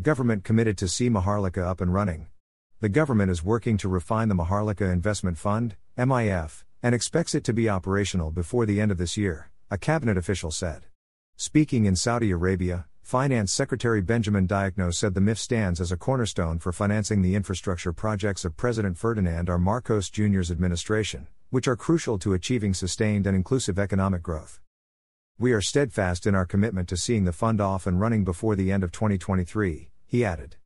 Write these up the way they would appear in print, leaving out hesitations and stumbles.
Government committed to see Maharlika up and running. The government is working to refine the Maharlika Investment Fund, MIF, and expects it to be operational before the end of this year, a cabinet official said. Speaking in Saudi Arabia, Finance Secretary Benjamin Diokno said the MIF stands as a cornerstone for financing the infrastructure projects of President Ferdinand R. Marcos Jr.'s administration, which are crucial to achieving sustained and inclusive economic growth. "We are steadfast in our commitment to seeing the fund off and running before the end of 2023, he added.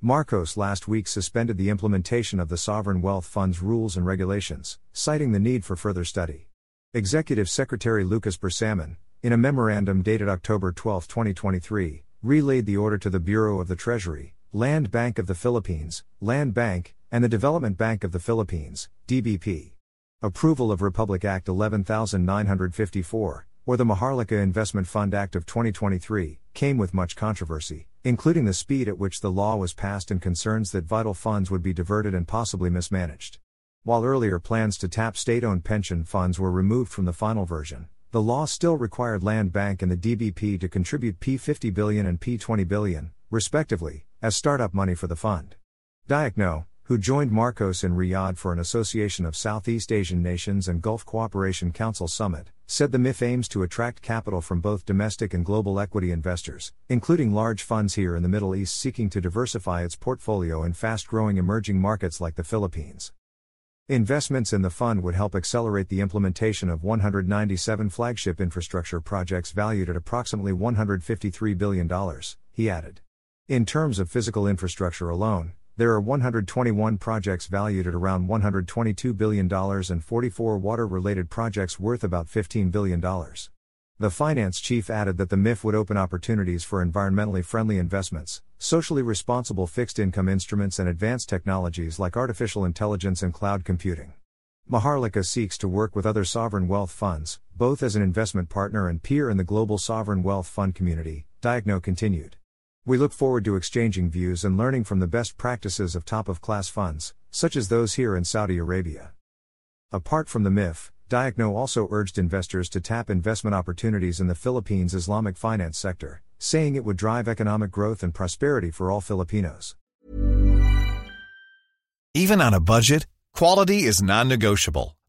Marcos last week suspended the implementation of the Sovereign Wealth Fund's rules and regulations, citing the need for further study. Executive Secretary Lucas Bersamin, in a memorandum dated October 12, 2023, relayed the order to the Bureau of the Treasury, Land Bank of the Philippines, Land Bank, and the Development Bank of the Philippines, DBP. Approval of Republic Act 11,954, or the Maharlika Investment Fund Act of 2023, came with much controversy, including the speed at which the law was passed and concerns that vital funds would be diverted and possibly mismanaged. While earlier plans to tap state-owned pension funds were removed from the final version, the law still required Land Bank and the DBP to contribute P50 billion and P20 billion, respectively, as startup money for the fund. Diokno, who joined Marcos in Riyadh for an Association of Southeast Asian Nations and Gulf Cooperation Council summit, said the MIF aims to attract capital from both domestic and global equity investors, including large funds here in the Middle East seeking to diversify its portfolio in fast-growing emerging markets like the Philippines. Investments in the fund would help accelerate the implementation of 197 flagship infrastructure projects valued at approximately $153 billion, he added. In terms of physical infrastructure alone, there are 121 projects valued at around $122 billion and 44 water-related projects worth about $15 billion. The finance chief added that the MIF would open opportunities for environmentally friendly investments, socially responsible fixed-income instruments and advanced technologies like artificial intelligence and cloud computing. Maharlika seeks to work with other sovereign wealth funds, both as an investment partner and peer in the global sovereign wealth fund community, Diokno continued. We look forward to exchanging views and learning from the best practices of top-of-class funds, such as those here in Saudi Arabia. Apart from the MIF, Diokno also urged investors to tap investment opportunities in the Philippines' Islamic finance sector, saying it would drive economic growth and prosperity for all Filipinos. Even on a budget, quality is non-negotiable.